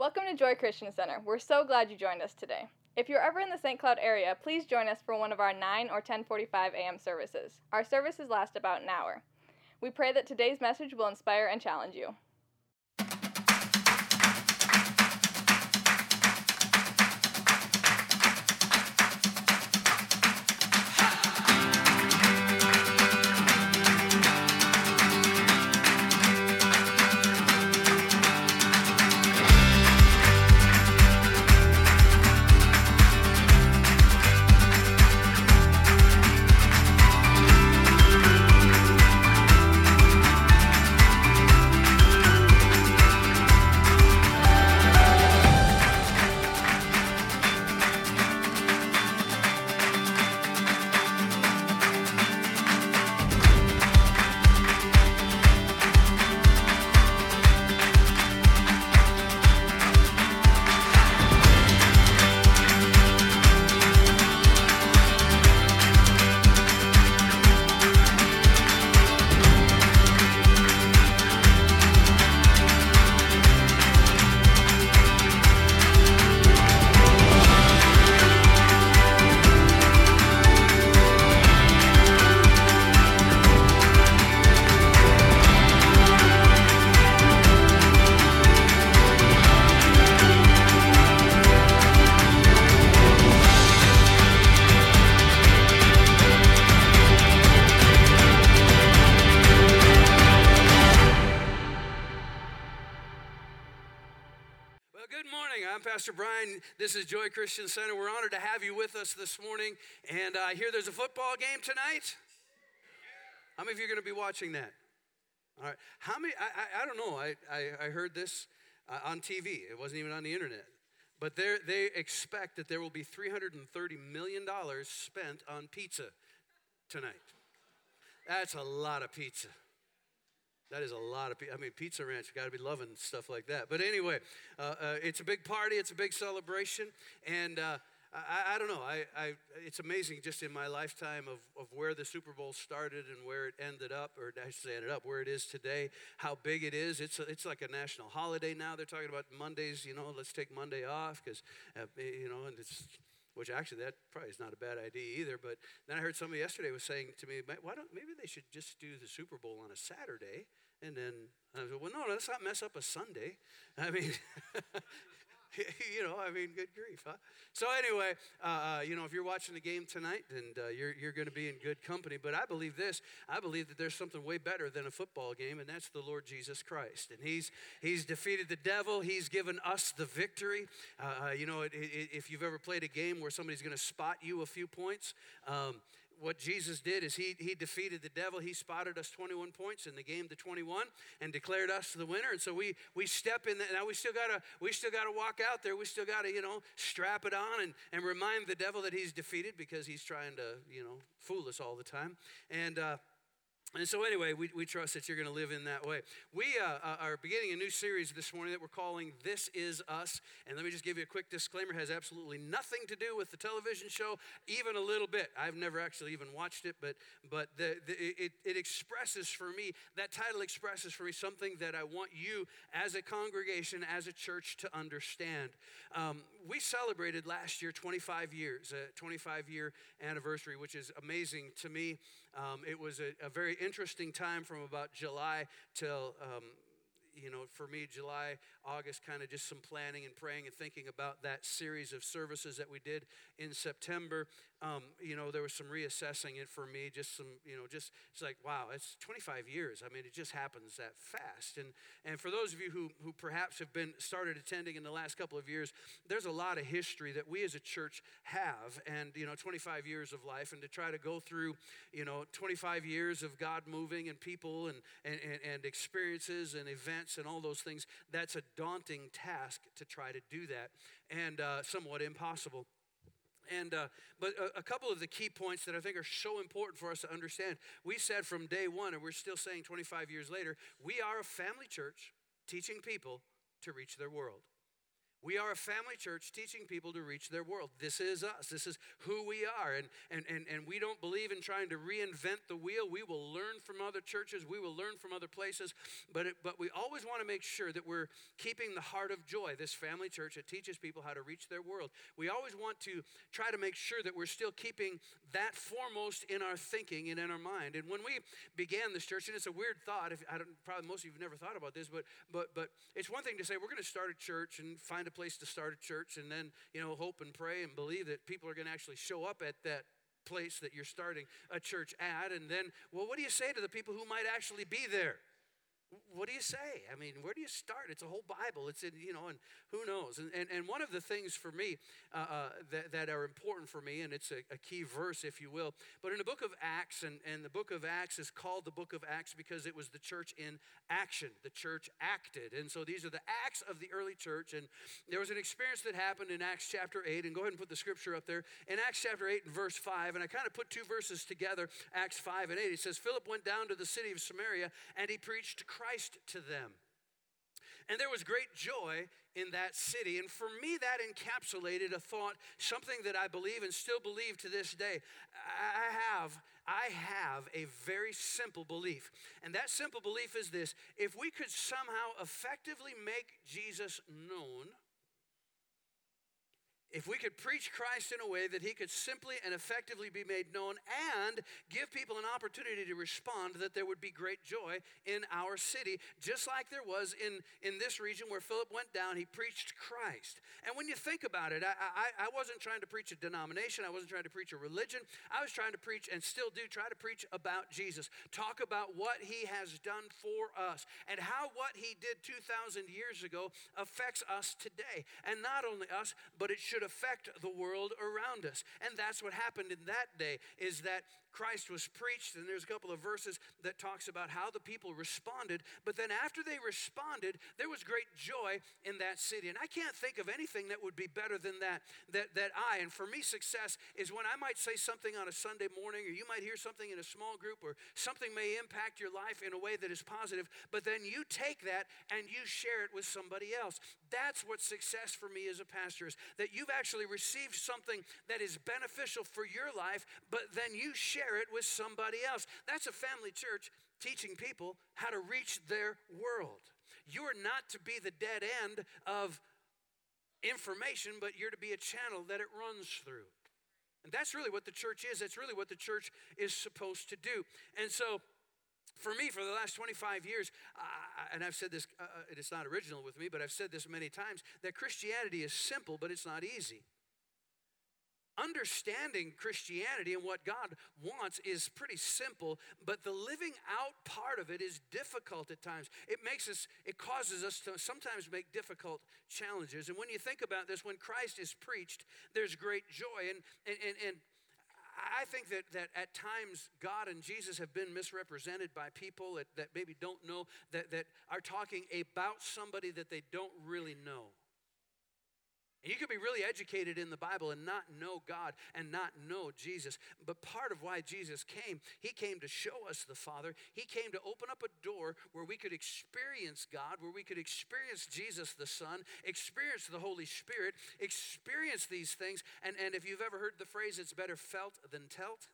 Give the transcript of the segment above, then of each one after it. Welcome to Joy Christian Center. We're so glad you joined us today. If you're ever in the St. Cloud area, please join us for one of our 9 or 10:45 a.m. services. Our services last about an hour. We pray that today's message will inspire and challenge you. Pastor Brian, this is Joy Christian Center. We're honored to have you with us this morning. And I hear there's a football game tonight. How many of you are going to be watching that? All right. How many? I don't know. I heard this on TV. It wasn't even on the internet. But they expect that there will be $330 million spent on pizza tonight. That's a lot of pizza. That is a lot of people. I mean, Pizza Ranch, you got to be loving stuff like that. But anyway, it's a big party. It's a big celebration. And I don't know. It's amazing just in my lifetime of where the Super Bowl started and where it ended up, or I should say ended up, where it is today, how big it is. It's like a national holiday now. They're talking about Mondays, you know, let's take Monday off because, you know, and it's... Which actually, that probably is not a bad idea either. But then I heard somebody yesterday was saying to me, maybe they should just do the Super Bowl on a Saturday. And then I said, well, no, let's not mess up a Sunday. I mean, you know, I mean, good grief, huh? So anyway, you know, if you're watching the game tonight, and you're going to be in good company. But I believe this. I believe that there's something way better than a football game, and that's the Lord Jesus Christ. And He's defeated the devil. He's given us the victory. You know, if you've ever played a game where somebody's going to spot you a few points, what Jesus did is he defeated the devil. He spotted us 21 points in the game to 21 and declared us the winner. And so we step in that. Now we still gotta walk out there. We still gotta, you know, strap it on and remind the devil that he's defeated because he's trying to, you know, fool us all the time. And so anyway, we trust that you're going to live in that way. We are beginning a new series this morning that we're calling This Is Us. And let me just give you a quick disclaimer. It has absolutely nothing to do with the television show, even a little bit. I've never actually even watched it, but it expresses for me, that title expresses for me something that I want you as a congregation, as a church to understand. We celebrated last year 25 years, a 25-year anniversary, which is amazing to me. It was a very interesting time from about July till, you know, for me, July, August, kind of just some planning and praying and thinking about that series of services that we did in September. You know, there was some reassessing it for me, just some, you know, just it's like, wow, it's 25 years. I mean, it just happens that fast. And for those of you who perhaps have been started attending in the last couple of years, there's a lot of history that we as a church have. And, you know, 25 years of life, and to try to go through, you know, 25 years of God moving and people and experiences and events and all those things, that's a daunting task to try to do that, and somewhat impossible. And but a couple of the key points that I think are so important for us to understand. We said from day one, and we're still saying 25 years later, we are a family church teaching people to reach their world. We are a family church teaching people to reach their world. This is us. This is who we are. And we don't believe in trying to reinvent the wheel. We will learn from other churches. We will learn from other places. But we always want to make sure that we're keeping the heart of joy. This family church that teaches people how to reach their world. We always want to try to make sure that we're still keeping that foremost in our thinking and in our mind. And when we began this church, and it's a weird thought. Probably most of you have never thought about this, but it's one thing to say we're going to start a church and find a place to start a church and then, hope and pray and believe that people are going to actually show up at that place that you're starting a church at. And then, what do you say to the people who might actually be there? What do you say? I mean, where do you start? It's a whole Bible. It's in, and who knows? And one of the things for me that are important for me, and it's a key verse, if you will, but in the book of Acts, and the book of Acts is called the book of Acts because it was the church in action. The church acted. And so these are the acts of the early church. And there was an experience that happened in Acts chapter 8. And go ahead and put the scripture up there. In Acts chapter 8 and verse 5, and I kind of put two verses together, Acts 5 and 8. It says, Philip went down to the city of Samaria, and he preached Christ to them. And there was great joy in that city. And for me, that encapsulated a thought, something that I believe and still believe to this day. I have a very simple belief. And that simple belief is this: if we could somehow effectively make Jesus known, if we could preach Christ in a way that he could simply and effectively be made known and give people an opportunity to respond, that there would be great joy in our city, just like there was in this region where Philip went down. He preached Christ. And when you think about it, I wasn't trying to preach a denomination. I wasn't trying to preach a religion. I was trying to preach, and still do, try to preach about Jesus. Talk about what he has done for us and how what he did 2,000 years ago affects us today. And not only us, but it should affect the world around us. And that's what happened in that day, is that Christ was preached, and there's a couple of verses that talks about how the people responded, but then after they responded, there was great joy in that city. And I can't think of anything that would be better than that and for me, success is when I might say something on a Sunday morning, or you might hear something in a small group, or something may impact your life in a way that is positive, but then you take that and you share it with somebody else. That's what success for me as a pastor is, that you've actually received something that is beneficial for your life, but then you share it with somebody else. That's a family church teaching people how to reach their world. You're not to be the dead end of information, but you're to be a channel that it runs through. And that's really what the church is. That's really what the church is supposed to do. And so for me, for the last 25 years, and I've said this, and it's not original with me, but I've said this many times, that Christianity is simple, but it's not easy. Understanding Christianity and what God wants is pretty simple, but the living out part of it is difficult at times. It causes us to sometimes make difficult challenges. And when you think about this, when Christ is preached, there's great joy. And I think that at times God and Jesus have been misrepresented by people that maybe don't know, that are talking about somebody that they don't really know. And you could be really educated in the Bible and not know God and not know Jesus. But part of why Jesus came, he came to show us the Father. He came to open up a door where we could experience God, where we could experience Jesus the Son, experience the Holy Spirit, experience these things. And if you've ever heard the phrase, it's better felt than telt.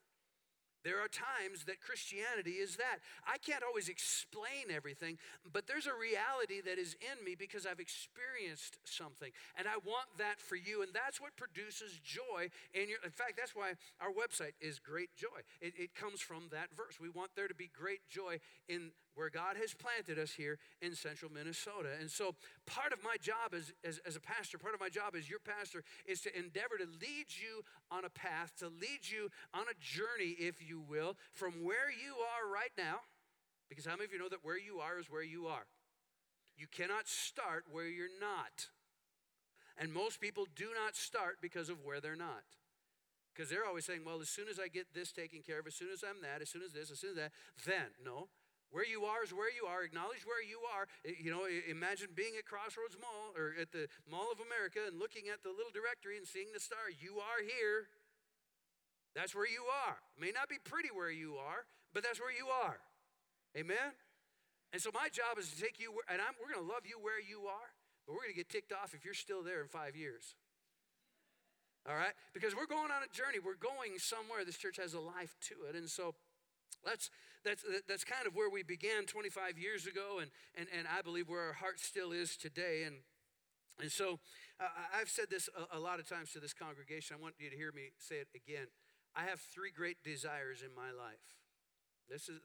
There are times that Christianity is that. I can't always explain everything, but there's a reality that is in me because I've experienced something, and I want that for you, and that's what produces joy in your. In fact, that's why our website is Great Joy. It comes from that verse. We want there to be great joy in where God has planted us here in central Minnesota. And so part of my job as a pastor, part of my job as your pastor, is to endeavor to lead you on a path, to lead you on a journey, if you will, from where you are right now, because how many of you know that where you are is where you are? You cannot start where you're not. And most people do not start because of where they're not. Because they're always saying, well, as soon as I get this taken care of, as soon as I'm that, as soon as this, as soon as that, then, no. Where you are is where you are. Acknowledge where you are. Imagine being at Crossroads Mall or at the Mall of America and looking at the little directory and seeing the star. You are here. That's where you are. It may not be pretty where you are, but that's where you are. Amen? And so my job is to take you, we're going to love you where you are, But we're going to get ticked off if you're still there in 5 years. All right? Because we're going on a journey. We're going somewhere. This church has a life to it. And so that's kind of where we began 25 years ago, and I believe where our heart still is today. And so I've said this a lot of times to this congregation. I want you to hear me say it again. I have three great desires in my life.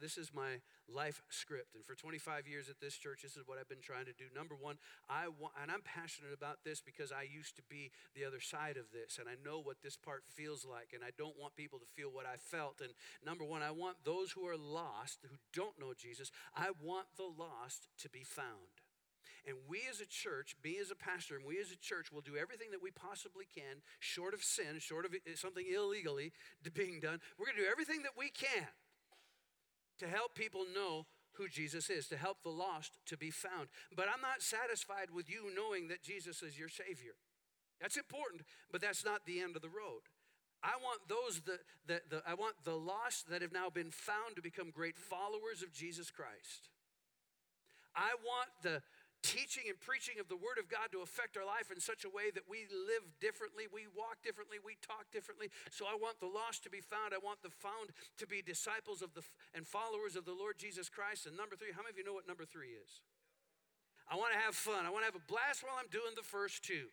This is my life script. And for 25 years at this church, this is what I've been trying to do. Number one, and I'm passionate about this because I used to be the other side of this. And I know what this part feels like. And I don't want people to feel what I felt. And number one, I want those who are lost, who don't know Jesus, I want the lost to be found. And we as a church, me as a pastor, and we as a church will do everything that we possibly can, short of sin, short of something illegally being done. We're going to do everything that we can to help people know who Jesus is, to help the lost to be found. But I'm not satisfied with you knowing that Jesus is your Savior. That's important, but that's not the end of the road. I want those I want the lost that have now been found to become great followers of Jesus Christ. I want the teaching and preaching of the Word of God to affect our life in such a way that we live differently, we walk differently, we talk differently. So I want the lost to be found. I want the found to be disciples of and followers of the Lord Jesus Christ. And number three, how many of you know what number three is? I want to have fun. I want to have a blast while I'm doing the first two.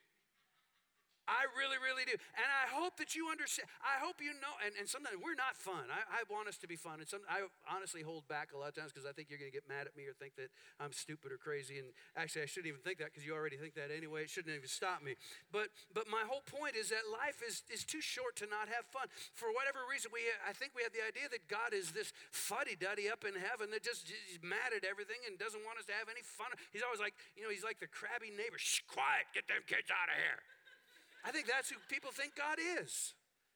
I really, really do. And I hope that you understand. I hope you know. And sometimes we're not fun. I want us to be fun. And I honestly hold back a lot of times because I think you're going to get mad at me or think that I'm stupid or crazy. And actually, I shouldn't even think that because you already think that anyway. It shouldn't even stop me. But my whole point is that life is too short to not have fun. For whatever reason, I think we have the idea that God is this fuddy-duddy up in heaven that just is mad at everything and doesn't want us to have any fun. He's always like, he's like the crabby neighbor. Shh, quiet, get them kids out of here. I think that's who people think God is.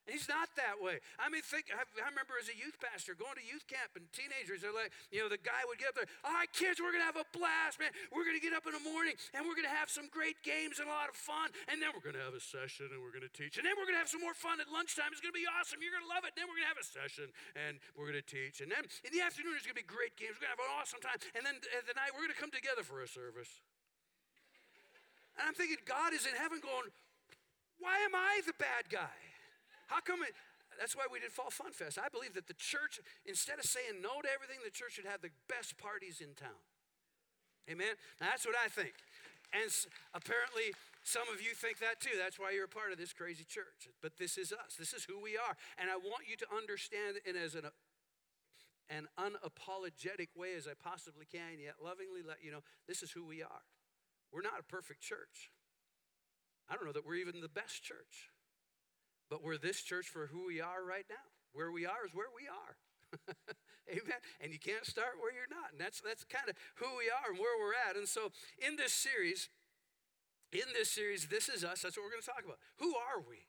And he's not that way. I remember as a youth pastor going to youth camp and teenagers are like, the guy would get up there, all right, kids, we're going to have a blast, man. We're going to get up in the morning and we're going to have some great games and a lot of fun. And then we're going to have a session and we're going to teach. And then we're going to have some more fun at lunchtime. It's going to be awesome. You're going to love it. And then we're going to have a session and we're going to teach. And then in the afternoon, there's going to be great games. We're going to have an awesome time. And then at the night, we're going to come together for a service. And I'm thinking God is in heaven going, why am I the bad guy? How come it? That's why we did Fall Fun Fest. I believe that the church, instead of saying no to everything, the church should have the best parties in town. Amen? Now, that's what I think. And apparently, some of you think that too. That's why you're a part of this crazy church. But this is us. This is who we are. And I want you to understand it as an unapologetic way as I possibly can, yet lovingly let you know, this is who we are. We're not a perfect church. I don't know that we're even the best church, but we're this church for who we are right now. Where we are is where we are. Amen. And you can't start where you're not. And that's kind of who we are and where we're at. And so in this series, This Is Us, that's what we're going to talk about. Who are we?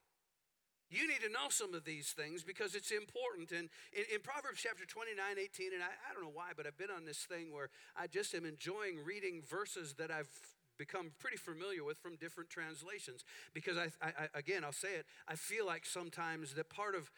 You need to know some of these things because it's important. And in Proverbs chapter 29:18, and I don't know why, but I've been on this thing where I just am enjoying reading verses that I've become pretty familiar with from different translations because I again, I'll say it, I feel like sometimes that part of,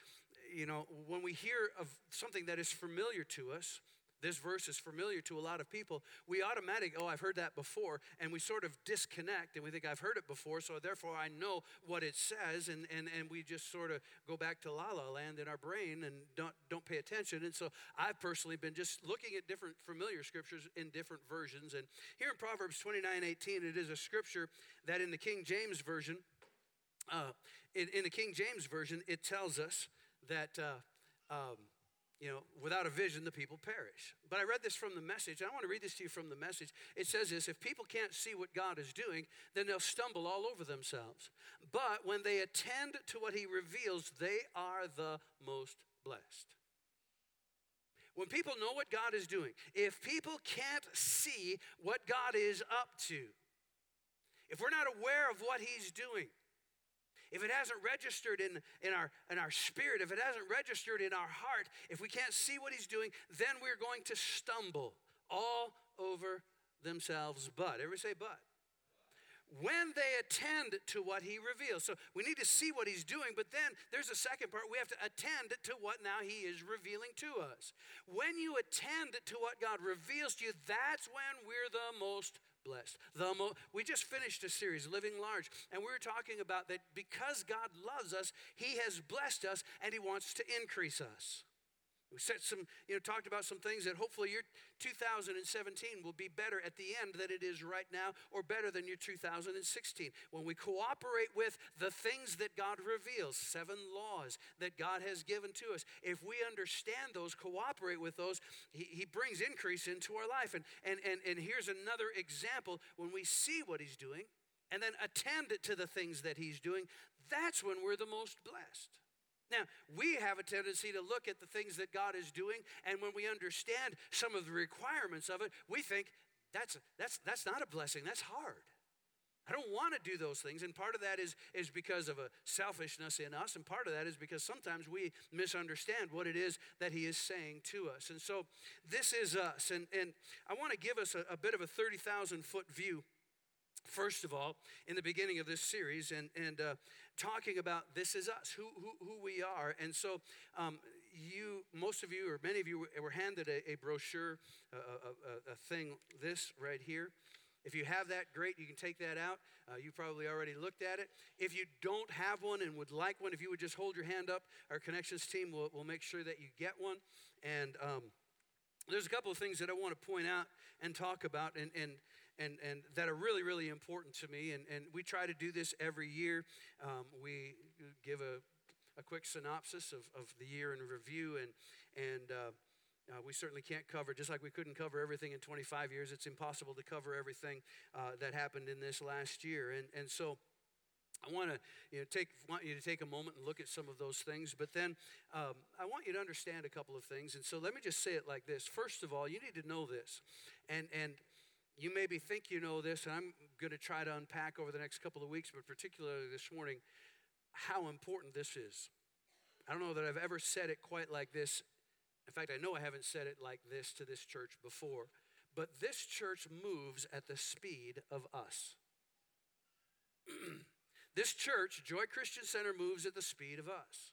when we hear of something that is familiar to us, this verse is familiar to a lot of people, we automatically, I've heard that before, and we sort of disconnect and we think I've heard it before, so therefore I know what it says, and we just sort of go back to la-la land in our brain and don't pay attention. And so I've personally been just looking at different familiar scriptures in different versions. And here in Proverbs 29:18, it is a scripture that in the King James Version, it tells us that without a vision, the people perish. But I read this from The Message. I want to read this to you from The Message. It says this, if people can't see what God is doing, then they'll stumble all over themselves. But when they attend to what he reveals, they are the most blessed. When people know what God is doing, if people can't see what God is up to, if we're not aware of what he's doing, if it hasn't registered in our spirit, if it hasn't registered in our heart, if we can't see what he's doing, then we're going to stumble all over themselves. But, everybody say but. When they attend to what he reveals. So we need to see what he's doing, but then there's a second part. We have to attend to what now he is revealing to us. When you attend to what God reveals to you, that's when we're the most blessed. We just finished a series, Living Large, and we were talking about that because God loves us, he has blessed us and he wants to increase us. We said talked about some things that hopefully your 2017 will be better at the end than it is right now, or better than your 2016. When we cooperate with the things that God reveals, 7 laws that God has given to us, if we understand those, cooperate with those, he brings increase into our life. And here's another example. When we see what he's doing and then attend to the things that he's doing, that's when we're the most blessed. Now, we have a tendency to look at the things that God is doing, and when we understand some of the requirements of it, we think, that's not a blessing, that's hard. I don't want to do those things, and part of that is because of a selfishness in us, and part of that is because sometimes we misunderstand what it is that he is saying to us. And so, this is us, and I want to give us a bit of a 30,000-foot view, first of all, in the beginning of this series, and talking about this is us, who we are. And so many of you were handed a brochure, a thing, this right here. If you have that, great, you can take that out. You probably already looked at it. If you don't have one and would like one, if you would just hold your hand up, our Connections team will make sure that you get one. And there's a couple of things that I want to point out and talk about and that are really, really important to me. And we try to do this every year. We give a quick synopsis of the year in review. And we certainly can't cover, just like we couldn't cover everything in 25 years, it's impossible to cover everything that happened in this last year. And so I want you to take a moment and look at some of those things. But then I want you to understand a couple of things. And so let me just say it like this. First of all, you need to know this. And you maybe think you know this, and I'm going to try to unpack over the next couple of weeks, but particularly this morning, how important this is. I don't know that I've ever said it quite like this. In fact, I know I haven't said it like this to this church before, but this church moves at the speed of us. This church, Joy Christian Center, moves at the speed of us.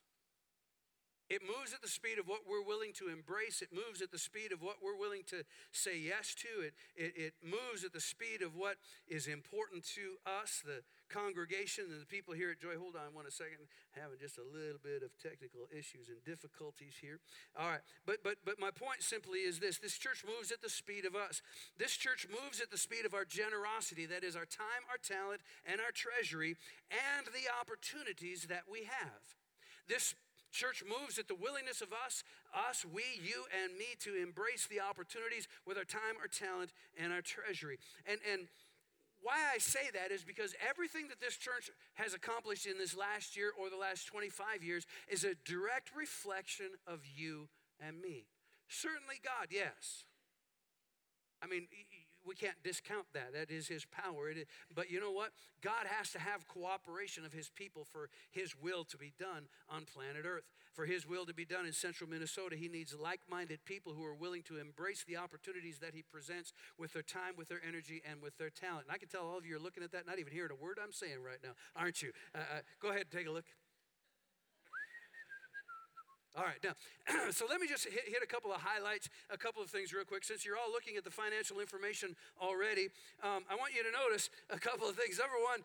It moves at the speed of what we're willing to embrace. It moves at the speed of what we're willing to say yes to. It moves at the speed of what is important to us, the congregation and the people here at Joy. Hold on one a second. Having just a little bit of technical issues and difficulties here. All right. But my point simply is this. This church moves at the speed of us. This church moves at the speed of our generosity. That is our time, our talent, and our treasury, and the opportunities that we have. This church moves at the willingness of us, we, you, and me, to embrace the opportunities with our time, our talent, and our treasury. And why I say that is because everything that this church has accomplished in this last year or the last 25 years is a direct reflection of you and me. Certainly God, yes. I mean, we can't discount that. That is his power. But you know what? God has to have cooperation of his people for his will to be done on planet Earth. For his will to be done in central Minnesota, he needs like-minded people who are willing to embrace the opportunities that he presents with their time, with their energy, and with their talent. And I can tell all of you are looking at that, not even hearing a word I'm saying right now, aren't you? Go ahead and take a look. All right, now, so let me just hit a couple of highlights, a couple of things real quick. Since you're all looking at the financial information already, I want you to notice a couple of things. Number one,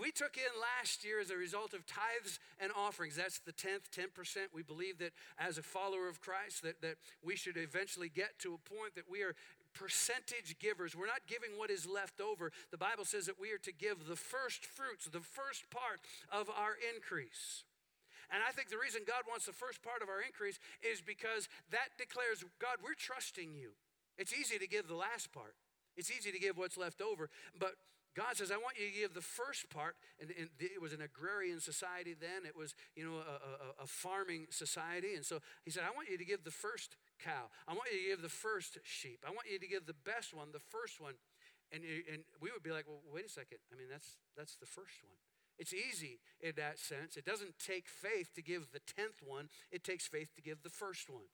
we took in last year as a result of tithes and offerings. That's the 10%. We believe that as a follower of Christ that we should eventually get to a point that we are percentage givers. We're not giving what is left over. The Bible says that we are to give the first fruits, the first part of our increase. And I think the reason God wants the first part of our increase is because that declares, God, we're trusting you. It's easy to give the last part. It's easy to give what's left over. But God says, I want you to give the first part. And it was an agrarian society then. It was, a farming society. And so he said, I want you to give the first cow. I want you to give the first sheep. I want you to give the best one, the first one. And we would be like, well, wait a second. I mean, that's the first one. It's easy in that sense. It doesn't take faith to give the 10th one. It takes faith to give the first one.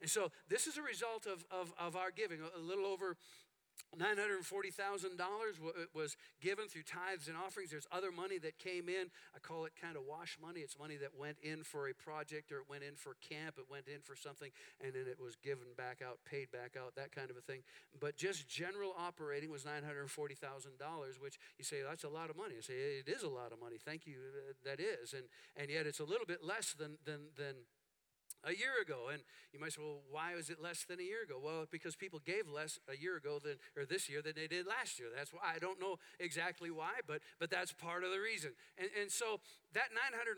And so this is a result of our giving. A little over $940,000 was given through tithes and offerings. There's other money that came in. I call it kind of wash money. It's money that went in for a project, or it went in for camp, it went in for something, and then it was given back out, paid back out, that kind of a thing. But just general operating was $940,000, which you say, that's a lot of money. I say, it is a lot of money. Thank you, that is. And yet it's a little bit less than a year ago. And you might say, well, why was it less than a year ago? Well, because people gave less a year ago than, or this year, than they did last year. That's why. I don't know exactly why, but that's part of the reason. And so that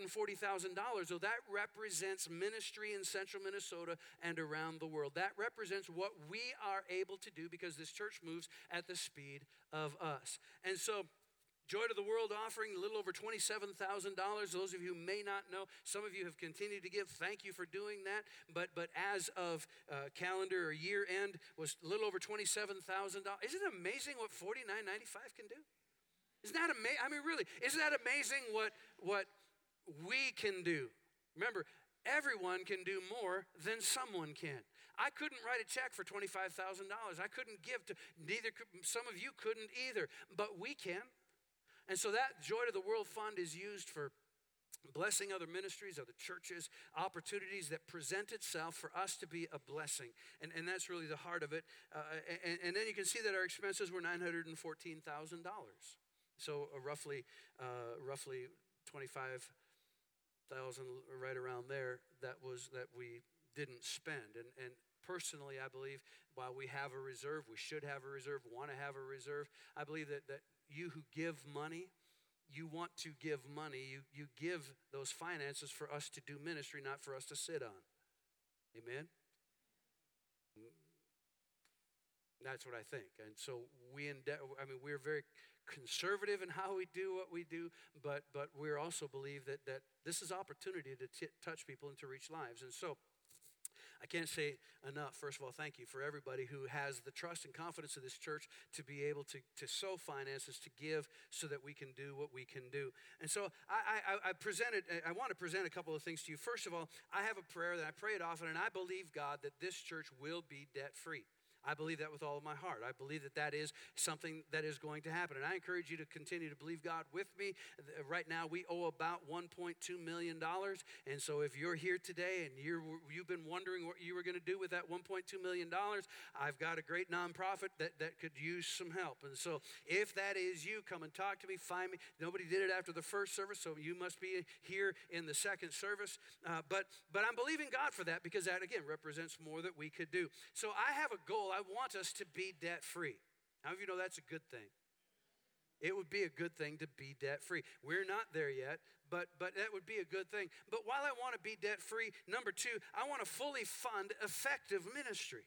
$940,000, so that represents ministry in central Minnesota and around the world. That represents what we are able to do because this church moves at the speed of us. And so Joy to the World offering, a little over $27,000. Those of you who may not know, some of you have continued to give. Thank you for doing that. But as of calendar or year end, was a little over $27,000. Isn't it amazing what $49.95 can do? Isn't that amazing? I mean, really, isn't that amazing what we can do? Remember, everyone can do more than someone can. I couldn't write a check for $25,000. I couldn't give to, neither could, some of you couldn't either, but we can. And so that Joy to the World Fund is used for blessing other ministries, other churches, opportunities that present itself for us to be a blessing. And that's really the heart of it. And then you can see that our expenses were $914,000. So roughly $25,000 right around there that we didn't spend. And personally, I believe while we have a reserve, we should have a reserve, want to have a reserve, I believe that you who give money, you want to give money. You give those finances for us to do ministry, not for us to sit on. Amen? That's what I think. And so we're very conservative in how we do what we do, but we also believe that this is opportunity to touch people and to reach lives. And so I can't say enough. First of all, thank you for everybody who has the trust and confidence of this church to be able to sow finances, to give so that we can do what we can do. And so I want to present a couple of things to you. First of all, I have a prayer that I pray it often, and I believe, God, that this church will be debt-free. I believe that with all of my heart. I believe that is something that is going to happen. And I encourage you to continue to believe God with me. Right now, we owe about $1.2 million. And so if you're here today and you've been wondering what you were going to do with that $1.2 million, I've got a great nonprofit that could use some help. And so if that is you, come and talk to me, find me. Nobody did it after the first service, so you must be here in the second service. But I'm believing God for that because that, again, represents more that we could do. So I have a goal. I want us to be debt-free. How many of you know that's a good thing? It would be a good thing to be debt-free. We're not there yet, but that would be a good thing. But while I want to be debt-free, number two, I want to fully fund effective ministry.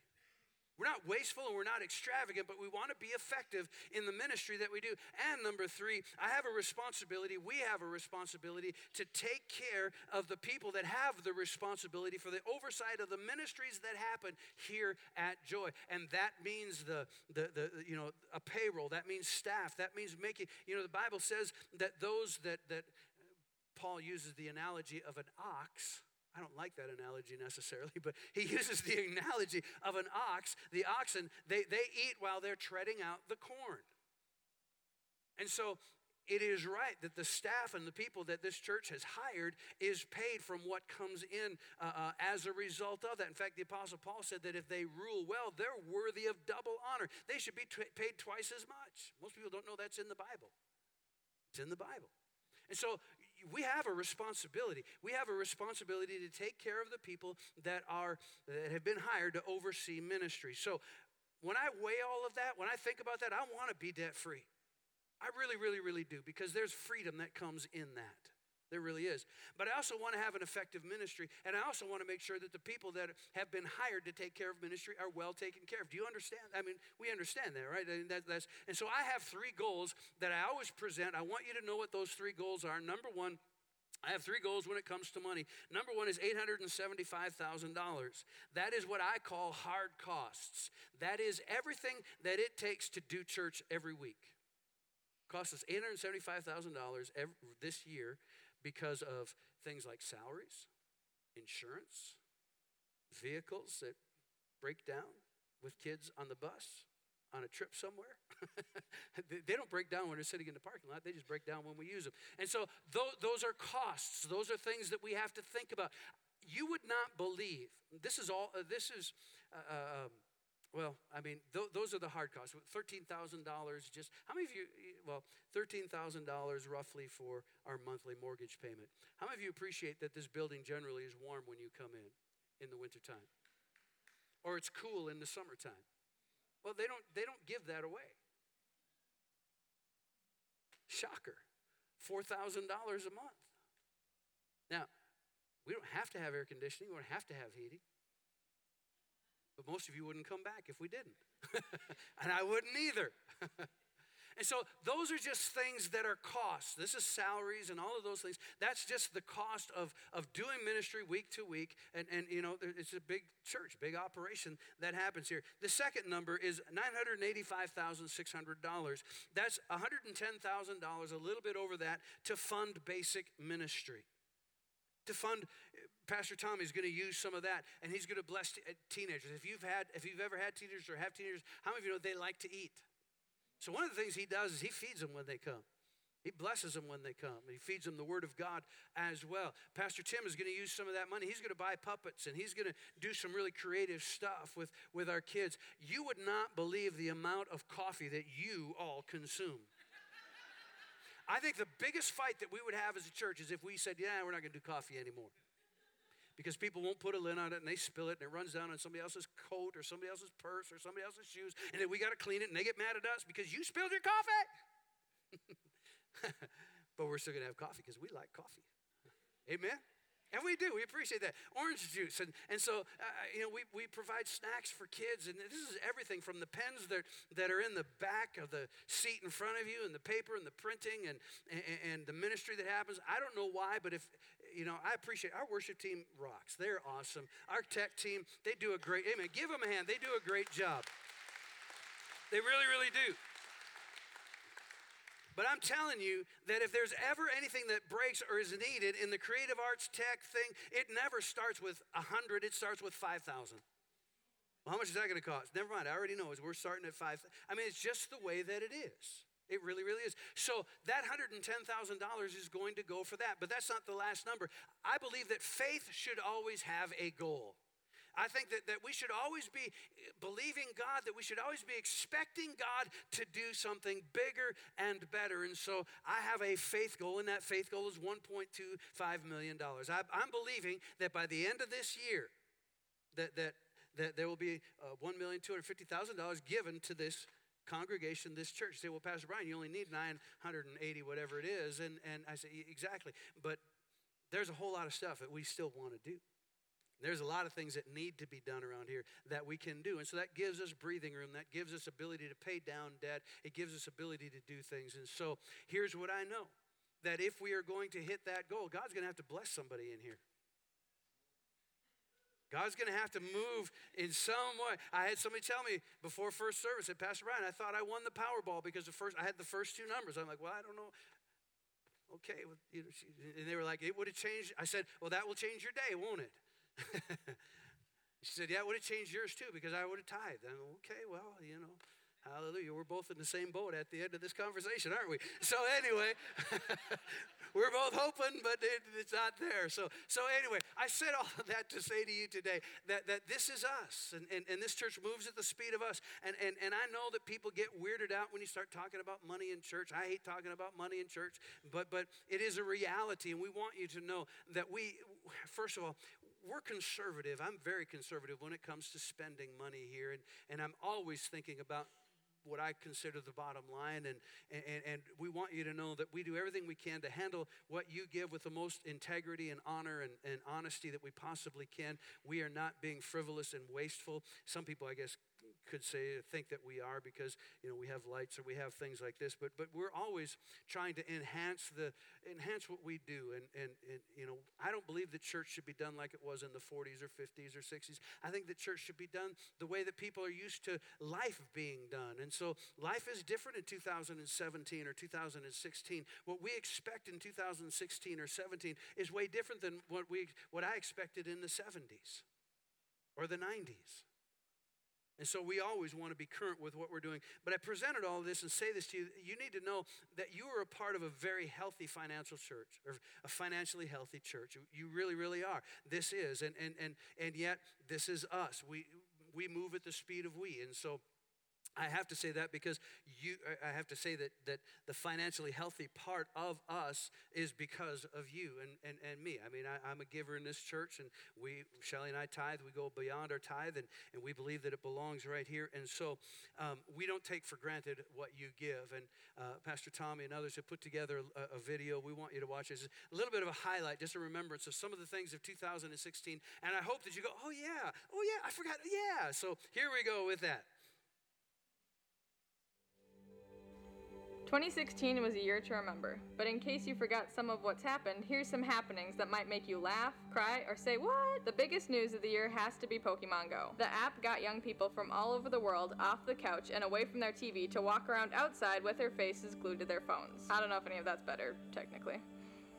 We're not wasteful and we're not extravagant, but we want to be effective in the ministry that we do. And number three, we have a responsibility to take care of the people that have the responsibility for the oversight of the ministries that happen here at Joy. And that means a payroll, that means staff, that means the Bible says that those that Paul uses the analogy of an ox. I don't like that analogy necessarily, but he uses the analogy of an ox. The oxen, they eat while they're treading out the corn. And so it is right that the staff and the people that this church has hired is paid from what comes in as a result of that. In fact, the Apostle Paul said that if they rule well, they're worthy of double honor. They should be paid twice as much. Most people don't know that's in the Bible. It's in the Bible. And so we have a responsibility. We have a responsibility to take care of the people that have been hired to oversee ministry. So when I weigh all of that, when I think about that, I want to be debt-free. I really, really, really do, because there's freedom that comes in that. There really is. But I also want to have an effective ministry, and I also want to make sure that the people that have been hired to take care of ministry are well taken care of. Do you understand? I mean, we understand that, right? And so I have three goals that I always present. I want you to know what those three goals are. Number one, I have three goals when it comes to money. Number one is $875,000. That is what I call hard costs. That is everything that it takes to do church every week. Costs us $875,000 this year because of things like salaries, insurance, vehicles that break down with kids on the bus. on a trip somewhere. They don't break down when they're sitting in the parking lot. They just break down when we use them. And so those are costs. Those are things that we have to think about. You would not believe. Those are the hard costs. $13,000 just, how many of you, $13,000 roughly for our monthly mortgage payment. How many of you appreciate that this building generally is warm when you come in the wintertime? Or it's cool in the summertime? Well, they don't give that away. Shocker. $4,000 a month. Now, we don't have to have air conditioning. We don't have to have heating. But most of you wouldn't come back if we didn't. And I wouldn't either. And so those are just things that are costs. This is salaries and all of those things. That's just the cost of doing ministry week to week. And you know, it's a big church, big operation that happens here. The second number is $985,600. That's $110,000, a little bit over that, to fund basic ministry. To fund, Pastor Tommy is going to use some of that, and he's going to bless teenagers. If you've ever had teenagers or have teenagers, how many of you know they like to eat? So one of the things he does is he feeds them when they come. He blesses them when they come. He feeds them the Word of God as well. Pastor Tim is going to use some of that money. He's going to buy puppets, and he's going to do some really creative stuff with our kids. You would not believe the amount of coffee that you all consume. I think the biggest fight that we would have as a church is if we said, yeah, we're not going to do coffee anymore. Because people won't put a lid on it, and they spill it, and it runs down on somebody else's coat or somebody else's purse or somebody else's shoes, and then we got to clean it, and they get mad at us because you spilled your coffee. But we're still going to have coffee because we like coffee. Amen? And we do. We appreciate that. Orange juice. And so, we provide snacks for kids. And this is everything from the pens that are in the back of the seat in front of you and the paper and the printing and the ministry that happens. I don't know why, but I appreciate our worship team rocks. They're awesome. Our tech team, they do a great, amen. Give them a hand. They do a great job. They really, really do. But I'm telling you that if there's ever anything that breaks or is needed in the creative arts tech thing, it never starts with 100. It starts with 5,000. Well, how much is that going to cost? Never mind. I already know. We're starting at 5,000. I mean, it's just the way that it is. It really, really is. So that $110,000 is going to go for that. But that's not the last number. I believe that faith should always have a goal. I think that we should always be believing God, that we should always be expecting God to do something bigger and better. And so I have a faith goal, and that faith goal is $1.25 million. I'm believing that by the end of this year, that there will be $1,250,000 given to this congregation, this church. You say, well, Pastor Brian, you only need 980, whatever it is. And I say, exactly. But there's a whole lot of stuff that we still want to do. There's a lot of things that need to be done around here that we can do. And so that gives us breathing room. That gives us ability to pay down debt. It gives us ability to do things. And so here's what I know, that if we are going to hit that goal, God's going to have to bless somebody in here. God's going to have to move in some way. I had somebody tell me before first service, said, Pastor Brian, I thought I won the Powerball because I had the first two numbers. I'm like, well, I don't know. Okay. And they were like, it would have changed. I said, well, that will change your day, won't it? She said, yeah, it would have changed yours too because I would have tithed. I'm okay, well, hallelujah. We're both in the same boat at the end of this conversation, aren't we? So anyway, we're both hoping, but it's not there. So anyway, I said all of that to say to you today that this is us, and this church moves at the speed of us. And I know that people get weirded out when you start talking about money in church. I hate talking about money in church, but it is a reality, and we want you to know that we, first of all, we're conservative. I'm very conservative when it comes to spending money here, and I'm always thinking about what I consider the bottom line, and we want you to know that we do everything we can to handle what you give with the most integrity and honor and honesty that we possibly can. We are not being frivolous and wasteful. Some people, I guess, could say think that we are because we have lights or we have things like this, but we're always trying to enhance what we do, and I don't believe the church should be done like it was in the 40s or 50s or 60s. I think the church should be done the way that people are used to life being done, and so life is different in 2017 or 2016. What we expect in 2016 or 17 is way different than what I expected in the 70s or the 90s. And so we always want to be current with what we're doing. But I presented all this and say this to you. You need to know that you are a part of a very healthy financial church, or a financially healthy church. You really, really are. This is, and yet this is us. We move at the speed of we. And so I have to say that because I have to say that the financially healthy part of us is because of you and me. I mean, I'm a giver in this church, and Shelley and I tithe. We go beyond our tithe, and we believe that it belongs right here. And so we don't take for granted what you give. And Pastor Tommy and others have put together a video. We want you to watch this. A little bit of a highlight, just a remembrance of some of the things of 2016. And I hope that you go, oh yeah, I forgot, yeah. So here we go with that. 2016 was a year to remember, but in case you forgot some of what's happened, here's some happenings that might make you laugh, cry, or say, what? The biggest news of the year has to be Pokemon Go. The app got young people from all over the world off the couch and away from their TV to walk around outside with their faces glued to their phones. I don't know if any of that's better, technically.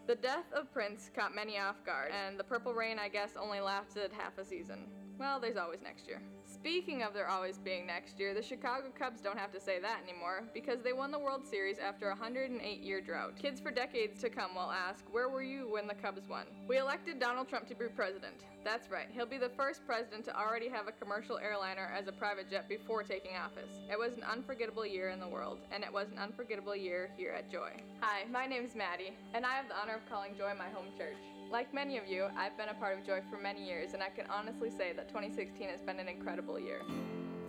The death of Prince caught many off guard, and the Purple Rain, I guess, only lasted half a season. Well, there's always next year. Speaking of there always being next year, the Chicago Cubs don't have to say that anymore because they won the World Series after a 108-year drought. Kids for decades to come will ask, where were you when the Cubs won? We elected Donald Trump to be president. That's right, he'll be the first president to already have a commercial airliner as a private jet before taking office. It was an unforgettable year in the world, and it was an unforgettable year here at Joy. Hi, my name's Maddie, and I have the honor of calling Joy my home church. Like many of you, I've been a part of Joy for many years, and I can honestly say that 2016 has been an incredible year.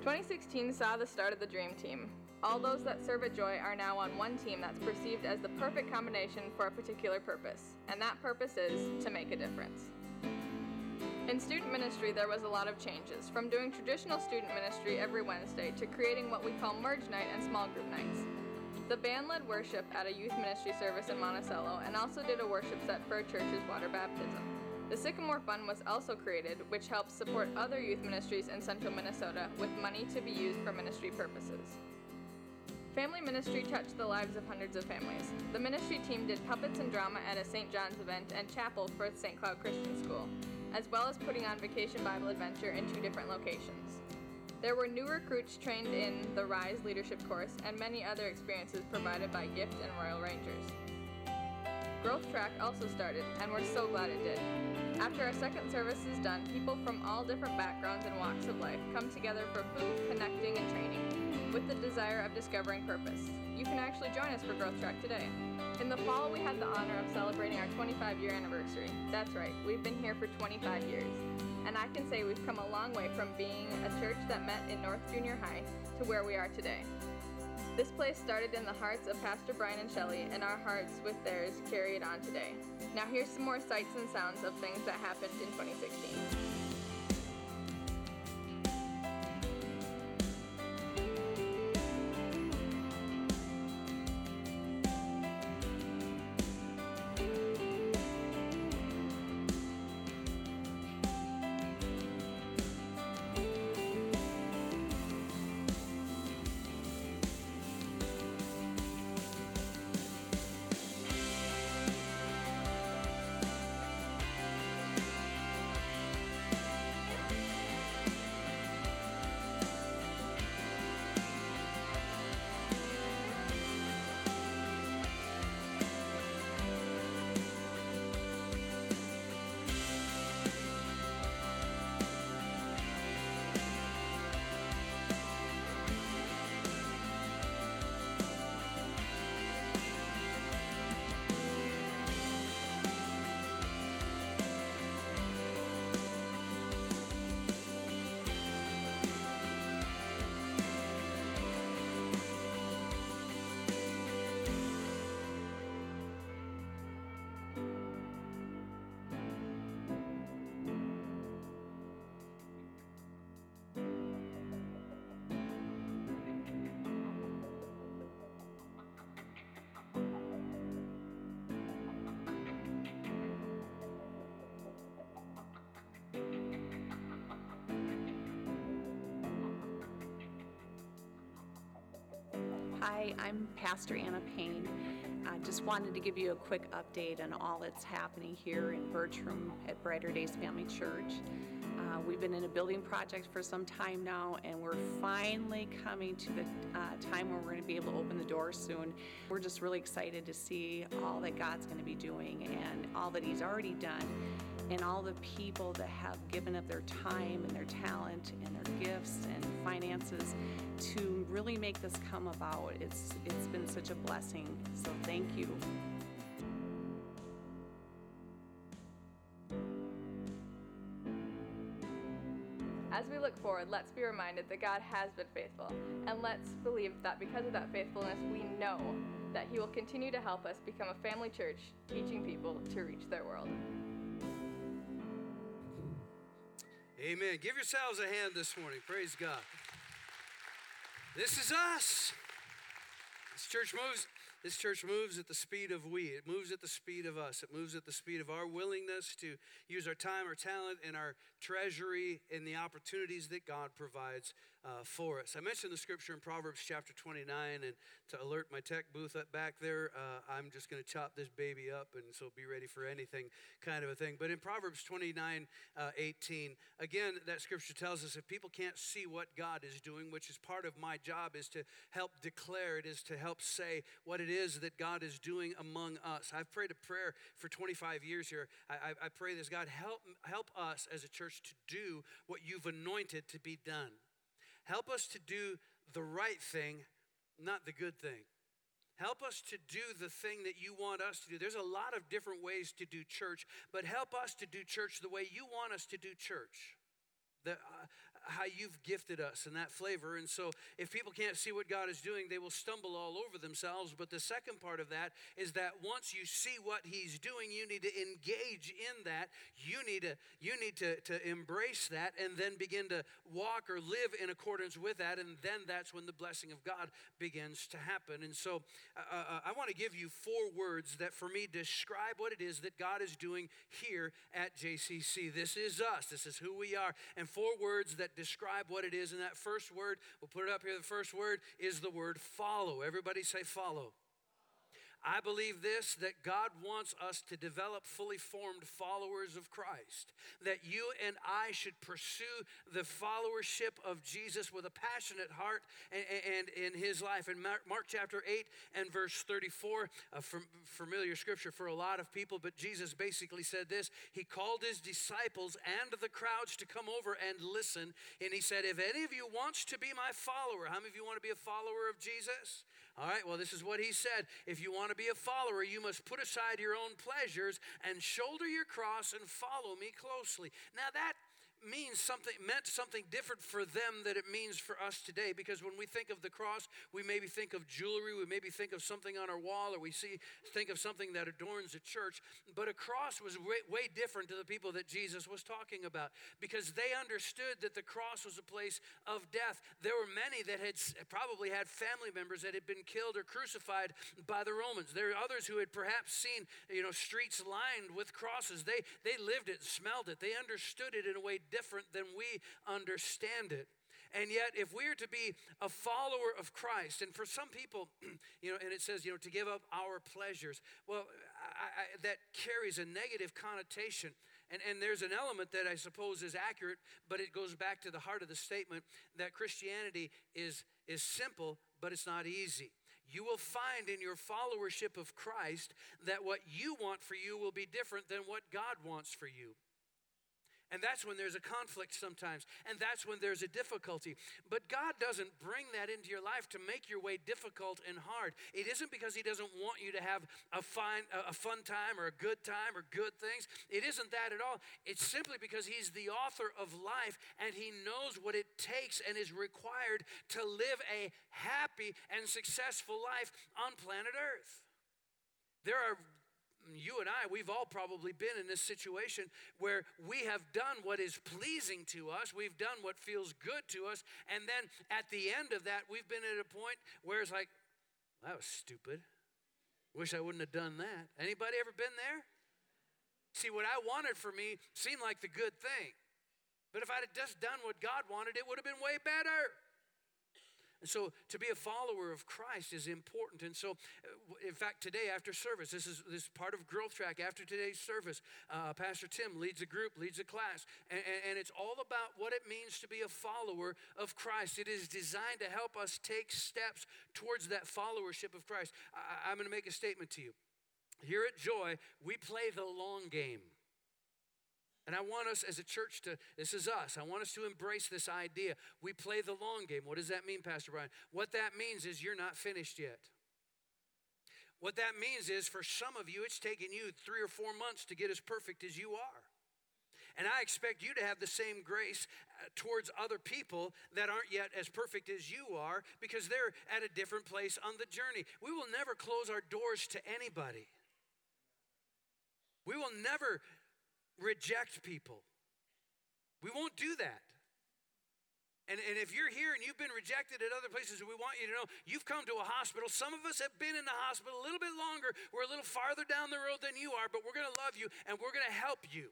2016 saw the start of the Dream Team. All those that serve at Joy are now on one team that's perceived as the perfect combination for a particular purpose, and that purpose is to make a difference. In student ministry, there was a lot of changes, from doing traditional student ministry every Wednesday to creating what we call Merge Night and small group nights. The band led worship at a youth ministry service in Monticello and also did a worship set for a church's water baptism. The Sycamore Fund was also created, which helps support other youth ministries in central Minnesota with money to be used for ministry purposes. Family ministry touched the lives of hundreds of families. The ministry team did puppets and drama at a St. John's event and chapel for St. Cloud Christian School, as well as putting on Vacation Bible Adventure in 2 different locations. There were new recruits trained in the RISE leadership course and many other experiences provided by GIFT and Royal Rangers. Growth Track also started, and we're so glad it did. After our second service is done, people from all different backgrounds and walks of life come together for food, connecting, and training, with the desire of discovering purpose. You can actually join us for Growth Track today. In the fall, we had the honor of celebrating our 25-year anniversary. That's right, we've been here for 25 years. And I can say we've come a long way from being a church that met in North Junior High to where we are today. This place started in the hearts of Pastor Brian and Shelley, and our hearts with theirs carry it on today. Now here's some more sights and sounds of things that happened in 2016. Hi, I'm Pastor Anna Payne. Just wanted to give you a quick update on all that's happening here in Bertram at Brighter Days Family Church. We've been in a building project for some time now, and we're finally coming to the time where we're going to be able to open the door soon. We're just really excited to see all that God's going to be doing and all that He's already done, and all the people that have given up their time and their talent and their gifts and finances to really make this come about. It's been such a blessing, so thank you. As we look forward, let's be reminded that God has been faithful, and let's believe that because of that faithfulness, we know that He will continue to help us become a family church, teaching people to reach their world. Amen. Give yourselves a hand this morning. Praise God. This is us. This church moves at the speed of we. It moves at the speed of us. It moves at the speed of our willingness to use our time, our talent, and our treasury in the opportunities that God provides for us. I mentioned the scripture in Proverbs chapter 29, and to alert my tech booth up back there, I'm just going to chop this baby up, and so be ready for anything kind of a thing. But in Proverbs 29, 18, again, that scripture tells us if people can't see what God is doing, which is part of my job, is to help declare, it is to help say what it is that God is doing among us. I've prayed a prayer for 25 years here. I pray this, God, help us as a church to do what you've anointed to be done. Help us to do the right thing, not the good thing. Help us to do the thing that you want us to do. There's a lot of different ways to do church, but help us to do church the way you want us to do church. How you've gifted us and that flavor. And so if people can't see what God is doing, they will stumble all over themselves. But the second part of that is that once you see what He's doing, you need to engage in that. You need to embrace that and then begin to walk or live in accordance with that. And then that's when the blessing of God begins to happen. And so I want to give you four words that for me describe what it is that God is doing here at JCC. This is us. This is who we are. And four words that describe what it is. And that first word, we'll put it up here, the first word is the word follow. Everybody say follow. I believe this, that God wants us to develop fully formed followers of Christ, that you and I should pursue the followership of Jesus with a passionate heart and in His life. In Mark chapter 8 and verse 34, a familiar scripture for a lot of people, but Jesus basically said this, He called His disciples and the crowds to come over and listen, and He said, if any of you wants to be my follower, how many of you want to be a follower of Jesus? All right, well, this is what He said. If you want to be a follower, you must put aside your own pleasures and shoulder your cross and follow me closely. Now that meant something different for them than it means for us today, because when we think of the cross, we maybe think of jewelry, we maybe think of something on our wall, or we think of something that adorns a church. But a cross was way different to the people that Jesus was talking about, because they understood that the cross was a place of death. There were many that had probably had family members that had been killed or crucified by the Romans. There are others who had perhaps seen, streets lined with crosses. They lived it, smelled it, they understood it in a way different than we understand it. And yet, if we're to be a follower of Christ, and for some people, and it says, to give up our pleasures, well, I that carries a negative connotation. And there's an element that I suppose is accurate, but it goes back to the heart of the statement that Christianity is simple, but it's not easy. You will find in your followership of Christ that what you want for you will be different than what God wants for you. And that's when there's a conflict sometimes. And that's when there's a difficulty. But God doesn't bring that into your life to make your way difficult and hard. It isn't because He doesn't want you to have a fun time or a good time or good things. It isn't that at all. It's simply because He's the author of life and He knows what it takes and is required to live a happy and successful life on planet Earth. You and I, we've all probably been in this situation where we have done what is pleasing to us, we've done what feels good to us, and then at the end of that, we've been at a point where it's like, well, that was stupid. Wish I wouldn't have done that. Anybody ever been there? See, what I wanted for me seemed like the good thing, but if I had just done what God wanted, it would have been way better. And so to be a follower of Christ is important. And so, in fact, today after service, this is part of Growth Track. After today's service, Pastor Tim leads a group, leads a class, and it's all about what it means to be a follower of Christ. It is designed to help us take steps towards that followership of Christ. I'm going to make a statement to you. Here at Joy, we play the long game. And I want us as a church to, this is us, I want us to embrace this idea. We play the long game. What does that mean, Pastor Brian? What that means is you're not finished yet. What that means is for some of you, it's taken you 3 or 4 months to get as perfect as you are. And I expect you to have the same grace towards other people that aren't yet as perfect as you are, because they're at a different place on the journey. We will never close our doors to anybody. We will never reject people. We won't do that. And if you're here and you've been rejected at other places, we want you to know you've come to a hospital. Some of us have been in the hospital a little bit longer. We're a little farther down the road than you are, but we're going to love you and we're going to help you.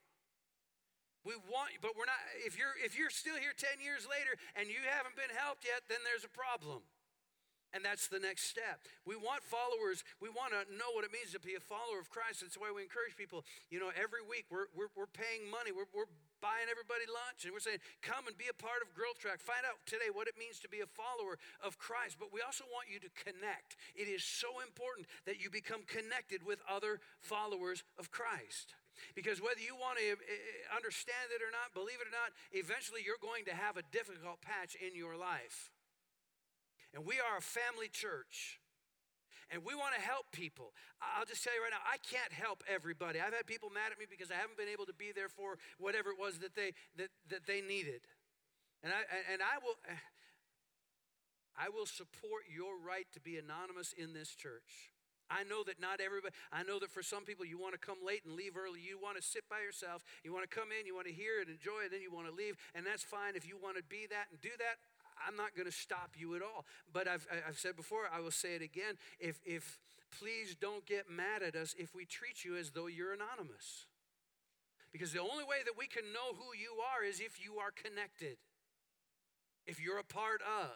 We want you, but we're not, if you're still here 10 years later and you haven't been helped yet, then there's a problem. And that's the next step. We want followers. We want to know what it means to be a follower of Christ. That's why we encourage people. You know, every week we're paying money. We're buying everybody lunch. And we're saying, come and be a part of Growth Track. Find out today what it means to be a follower of Christ. But we also want you to connect. It is so important that you become connected with other followers of Christ. Because whether you want to understand it or not, believe it or not, eventually you're going to have a difficult patch in your life. And we are a family church. And we want to help people. I'll just tell you right now, I can't help everybody. I've had people mad at me because I haven't been able to be there for whatever it was that they needed. And I will support your right to be anonymous in this church. I know that not everybody, I know that for some people you want to come late and leave early. You want to sit by yourself. You want to come in, you want to hear and enjoy, and then you want to leave. And that's fine if you want to be that and do that. I'm not going to stop you at all. But I've said before, I will say it again, if please don't get mad at us if we treat you as though you're anonymous. Because the only way that we can know who you are is if you are connected, if you're a part of.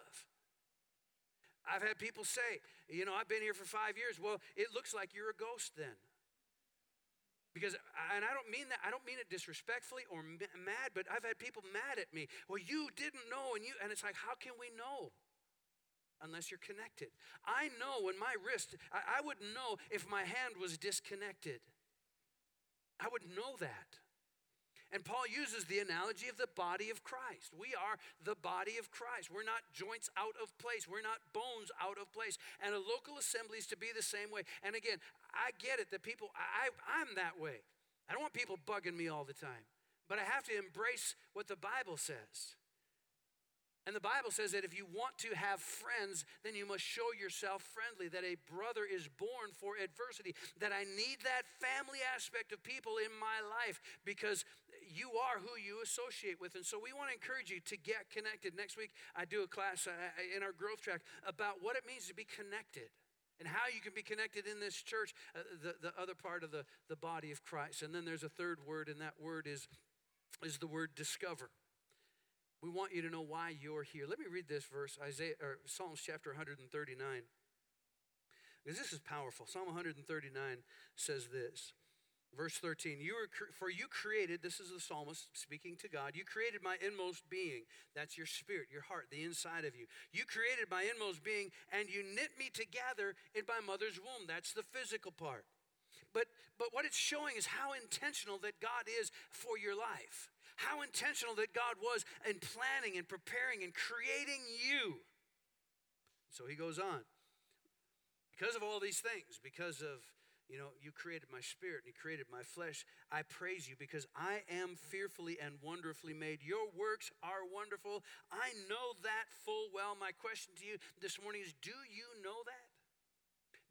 I've had people say, you know, I've been here for 5 years. Well, it looks like you're a ghost then. Because, and I don't mean that, I don't mean it disrespectfully or mad, but I've had people mad at me. Well, you didn't know, and it's like, how can we know unless you're connected? I know when my wrist, I would know if my hand was disconnected. I would know that. And Paul uses the analogy of the body of Christ. We are the body of Christ. We're not joints out of place. We're not bones out of place. And a local assembly is to be the same way. And again, I get it that people, I'm that way. I don't want people bugging me all the time. But I have to embrace what the Bible says. And the Bible says that if you want to have friends, then you must show yourself friendly, that a brother is born for adversity, that I need that family aspect of people in my life because you are who you associate with. And so we want to encourage you to get connected. Next week, I do a class in our Growth Track about what it means to be connected and how you can be connected in this church, the other part of the body of Christ. And then there's a third word, and that word is the word discover. We want you to know why you're here. Let me read this verse, Isaiah or Psalms chapter 139. Because this is powerful. Psalm 139 says this. Verse 13, for you created, this is the psalmist speaking to God, you created my inmost being. That's your spirit, your heart, the inside of you. You created my inmost being, and you knit me together in my mother's womb. That's the physical part. But what it's showing is how intentional that God is for your life. How intentional that God was in planning and preparing and creating you. So he goes on. Because of all these things, because of, you know, you created my spirit and you created my flesh, I praise you because I am fearfully and wonderfully made. Your works are wonderful. I know that full well. My question to you this morning is, do you know that?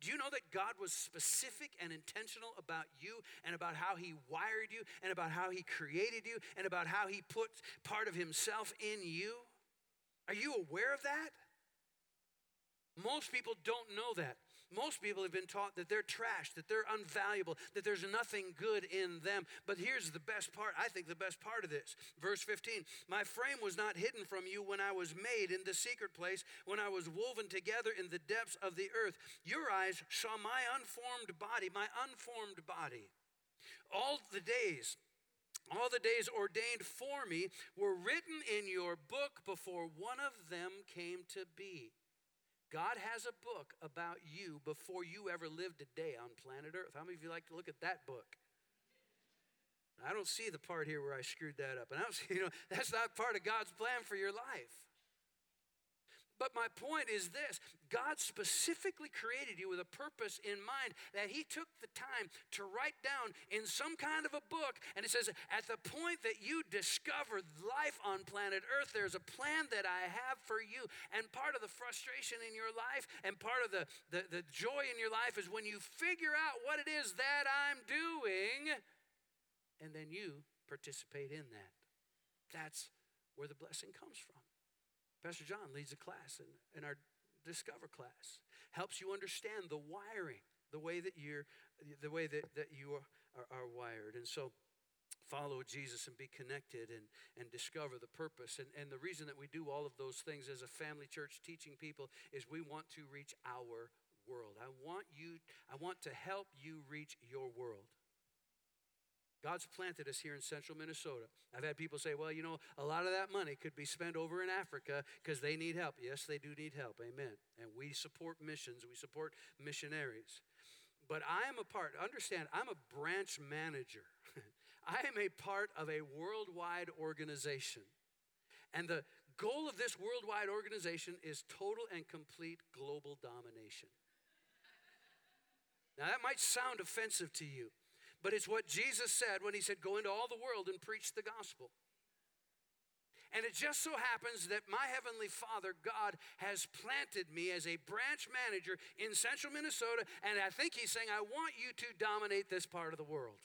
Do you know that God was specific and intentional about you and about how he wired you and about how he created you and about how he put part of himself in you? Are you aware of that? Most people don't know that. Most people have been taught that they're trash, that they're unvaluable, that there's nothing good in them. But here's the best part, I think the best part of this. Verse 15, my frame was not hidden from you when I was made in the secret place, when I was woven together in the depths of the earth. Your eyes saw my unformed body. All the days ordained for me were written in your book before one of them came to be. God has a book about you before you ever lived a day on planet Earth. How many of you like to look at that book? I don't see the part here where I screwed that up. And I don't see, that's not part of God's plan for your life. But my point is this, God specifically created you with a purpose in mind that he took the time to write down in some kind of a book. And it says, at the point that you discover life on planet Earth, there's a plan that I have for you. And part of the frustration in your life and part of the joy in your life is when you figure out what it is that I'm doing, and then you participate in that. That's where the blessing comes from. Pastor John leads a class in our Discover class. Helps you understand the wiring, the way that you are wired. And so follow Jesus and be connected and discover the purpose. And the reason that we do all of those things as a family church teaching people is we want to reach our world. I want to help you reach your world. God's planted us here in central Minnesota. I've had people say, well, a lot of that money could be spent over in Africa because they need help. Yes, they do need help. Amen. And we support missions. We support missionaries. But I am a part. Understand, I'm a branch manager. I am a part of a worldwide organization. And the goal of this worldwide organization is total and complete global domination. Now, that might sound offensive to you. But it's what Jesus said when he said, go into all the world and preach the gospel. And it just so happens that my heavenly Father, God, has planted me as a branch manager in central Minnesota. And I think he's saying, I want you to dominate this part of the world.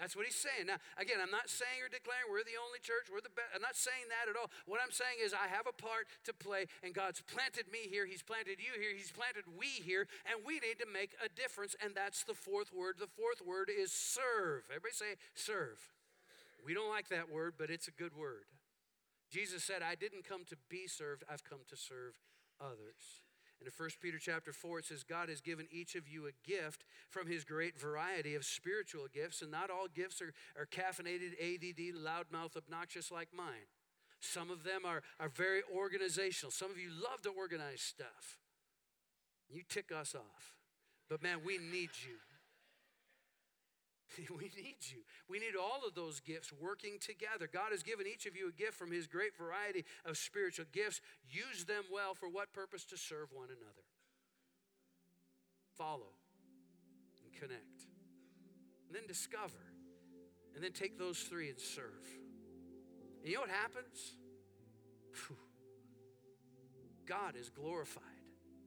That's what he's saying. Now, again, I'm not saying or declaring we're the only church, we're the best. I'm not saying that at all. What I'm saying is I have a part to play, and God's planted me here, he's planted you here, he's planted we here, and we need to make a difference, and that's the fourth word. The fourth word is serve. Everybody say serve. We don't like that word, but it's a good word. Jesus said, I didn't come to be served, I've come to serve others. And in 1 Peter chapter 4, it says, God has given each of you a gift from his great variety of spiritual gifts, and not all gifts are caffeinated, ADD, loudmouth, obnoxious like mine. Some of them are very organizational. Some of you love to organize stuff. You tick us off. But man, we need you. We need you. We need all of those gifts working together. God has given each of you a gift from his great variety of spiritual gifts. Use them well for what purpose? To serve one another. Follow and connect. And then discover. And then take those three and serve. And you know what happens? Whew. God is glorified.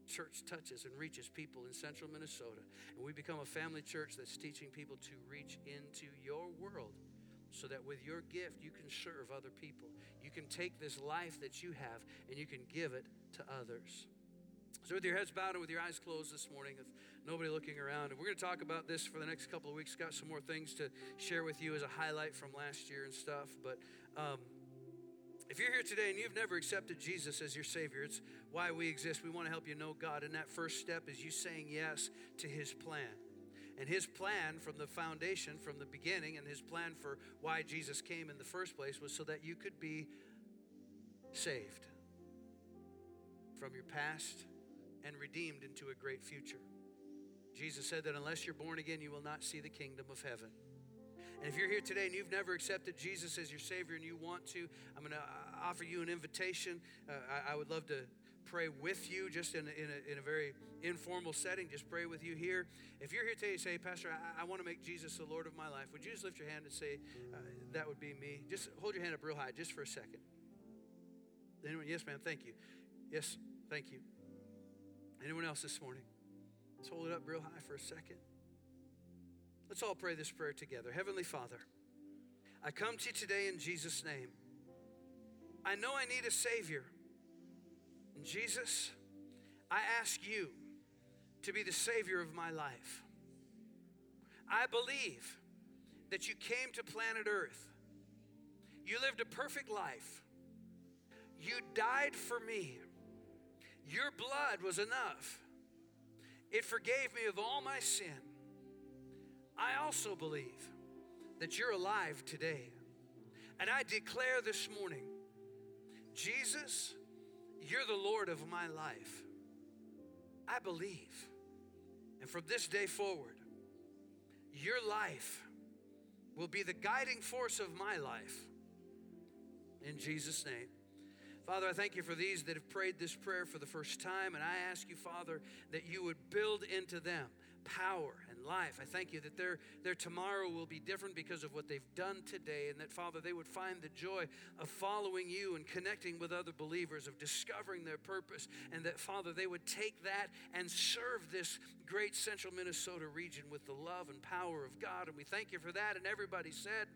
Church touches and reaches people in central Minnesota, and we become a family church that's teaching people to reach into your world so that with your gift you can serve other people. You can take this life that you have and you can give it to others. So with your heads bowed and with your eyes closed this morning, if nobody looking around, and we're going to talk about this for the next couple of weeks. Got some more things to share with you as a highlight from last year and stuff, but if you're here today and you've never accepted Jesus as your Savior, it's why we exist. We want to help you know God. And that first step is you saying yes to his plan. And his plan from the foundation, from the beginning, and his plan for why Jesus came in the first place was so that you could be saved from your past and redeemed into a great future. Jesus said that unless you're born again, you will not see the kingdom of heaven. And if you're here today and you've never accepted Jesus as your Savior and you want to, I'm going to offer you an invitation. I would love to pray with you just in a very informal setting. Just pray with you here. If you're here today and say, Pastor, I want to make Jesus the Lord of my life, would you just lift your hand and say, that would be me? Just hold your hand up real high just for a second. Anyone? Yes, ma'am. Thank you. Yes, thank you. Anyone else this morning? Let's hold it up real high for a second. Let's all pray this prayer together. Heavenly Father, I come to you today in Jesus' name. I know I need a Savior. And Jesus, I ask you to be the Savior of my life. I believe that you came to planet Earth. You lived a perfect life. You died for me. Your blood was enough. It forgave me of all my sin. I also believe that you're alive today. And I declare this morning, Jesus, you're the Lord of my life. I believe. And from this day forward, your life will be the guiding force of my life. In Jesus' name. Father, I thank you for these that have prayed this prayer for the first time, and I ask you, Father, that you would build into them power and life. I thank you that their tomorrow will be different because of what they've done today, and that, Father, they would find the joy of following you and connecting with other believers, of discovering their purpose, and that, Father, they would take that and serve this great central Minnesota region with the love and power of God, and we thank you for that, and everybody said,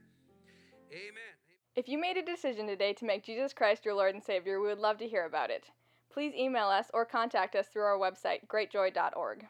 amen. If you made a decision today to make Jesus Christ your Lord and Savior, we would love to hear about it. Please email us or contact us through our website, greatjoy.org.